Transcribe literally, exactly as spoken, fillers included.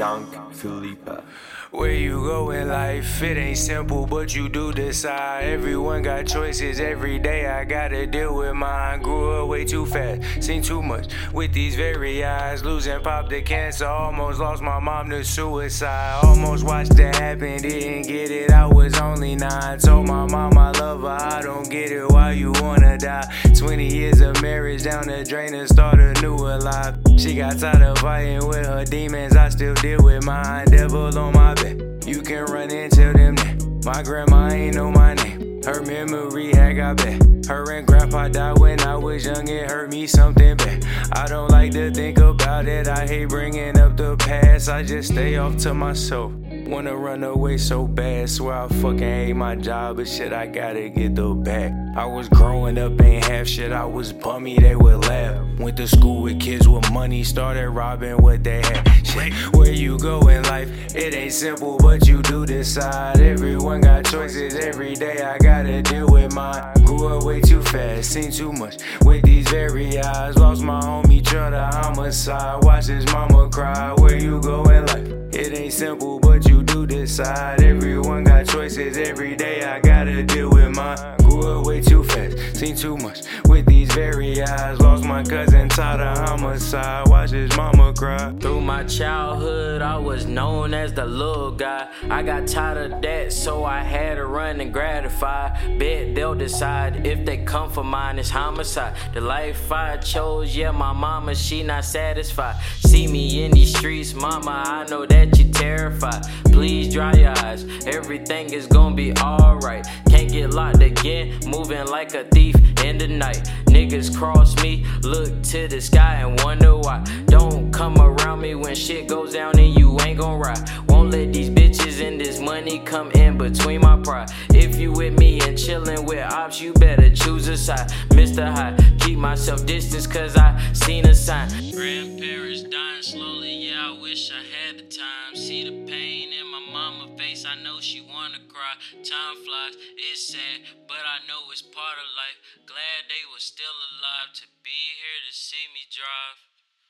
Young Filipe. Where you go in life, it ain't simple, but you do decide. Everyone got choices every day, I gotta deal with mine. Grew up way too fast, seen too much with these very eyes. Losing pop to cancer, almost lost my mom to suicide. Almost watched it happen, didn't get it, I was only nine. Told my mom I love her, I don't get it, why you wanna die? twenty years of marriage down the drain and start a newer life. She got tired of fighting with her demons, I still deal with mine. Devil on my bed, you can run and tell them that. My grandma ain't know my name, her memory had got bad. Her and grandpa died when I was young, it hurt me something bad. I don't like to think about it, I hate bringing up the past. I just stay off to myself, wanna run away so bad. Swear I fucking hate my job, but shit, I gotta get the bag. I was growing up, ain't half shit, I was bummy, they would laugh. Went to school with kids with money, started robbing what they had. Shit, where you go in life, it ain't simple, but you do decide. Everyone got choices every day, I gotta deal with mine. Grew up way too fast, seen too much with these very eyes. Lost my homie, tried a homicide, watched his mama cry. Where you go in life, it ain't simple, but you do decide. Everyone got choices every day, I gotta deal with mine. Grew up way too fast, seen too much with these very eyes. Lost my cousin, tied a homicide, watched his mama cry. Through my childhood, I was known as the little guy. I got tired of that, so I had to run and gratify. Bet they'll decide if they come for mine, it's homicide. The life I chose, yeah, my mama, she not satisfied. See me in these streets, mama, I know that that you terrified. Please dry your eyes, everything is gonna be alright. Can't get locked again, moving like a thief in the night. Niggas cross me, look to the sky and wonder why. Don't come around me when shit goes down and you ain't gon' ride. Won't let these bitches and this money come in between my pride. If you with me and chillin' with ops, you better choose a side. Mister High, keep myself distance cause I seen a sign. Grandparents dying slowly, yeah, I wish I had the time. See the pain in my mama face, I know she wanna cry. Time flies, it's sad, but I know it's part of life. Glad they were still alive to be here to see me drive.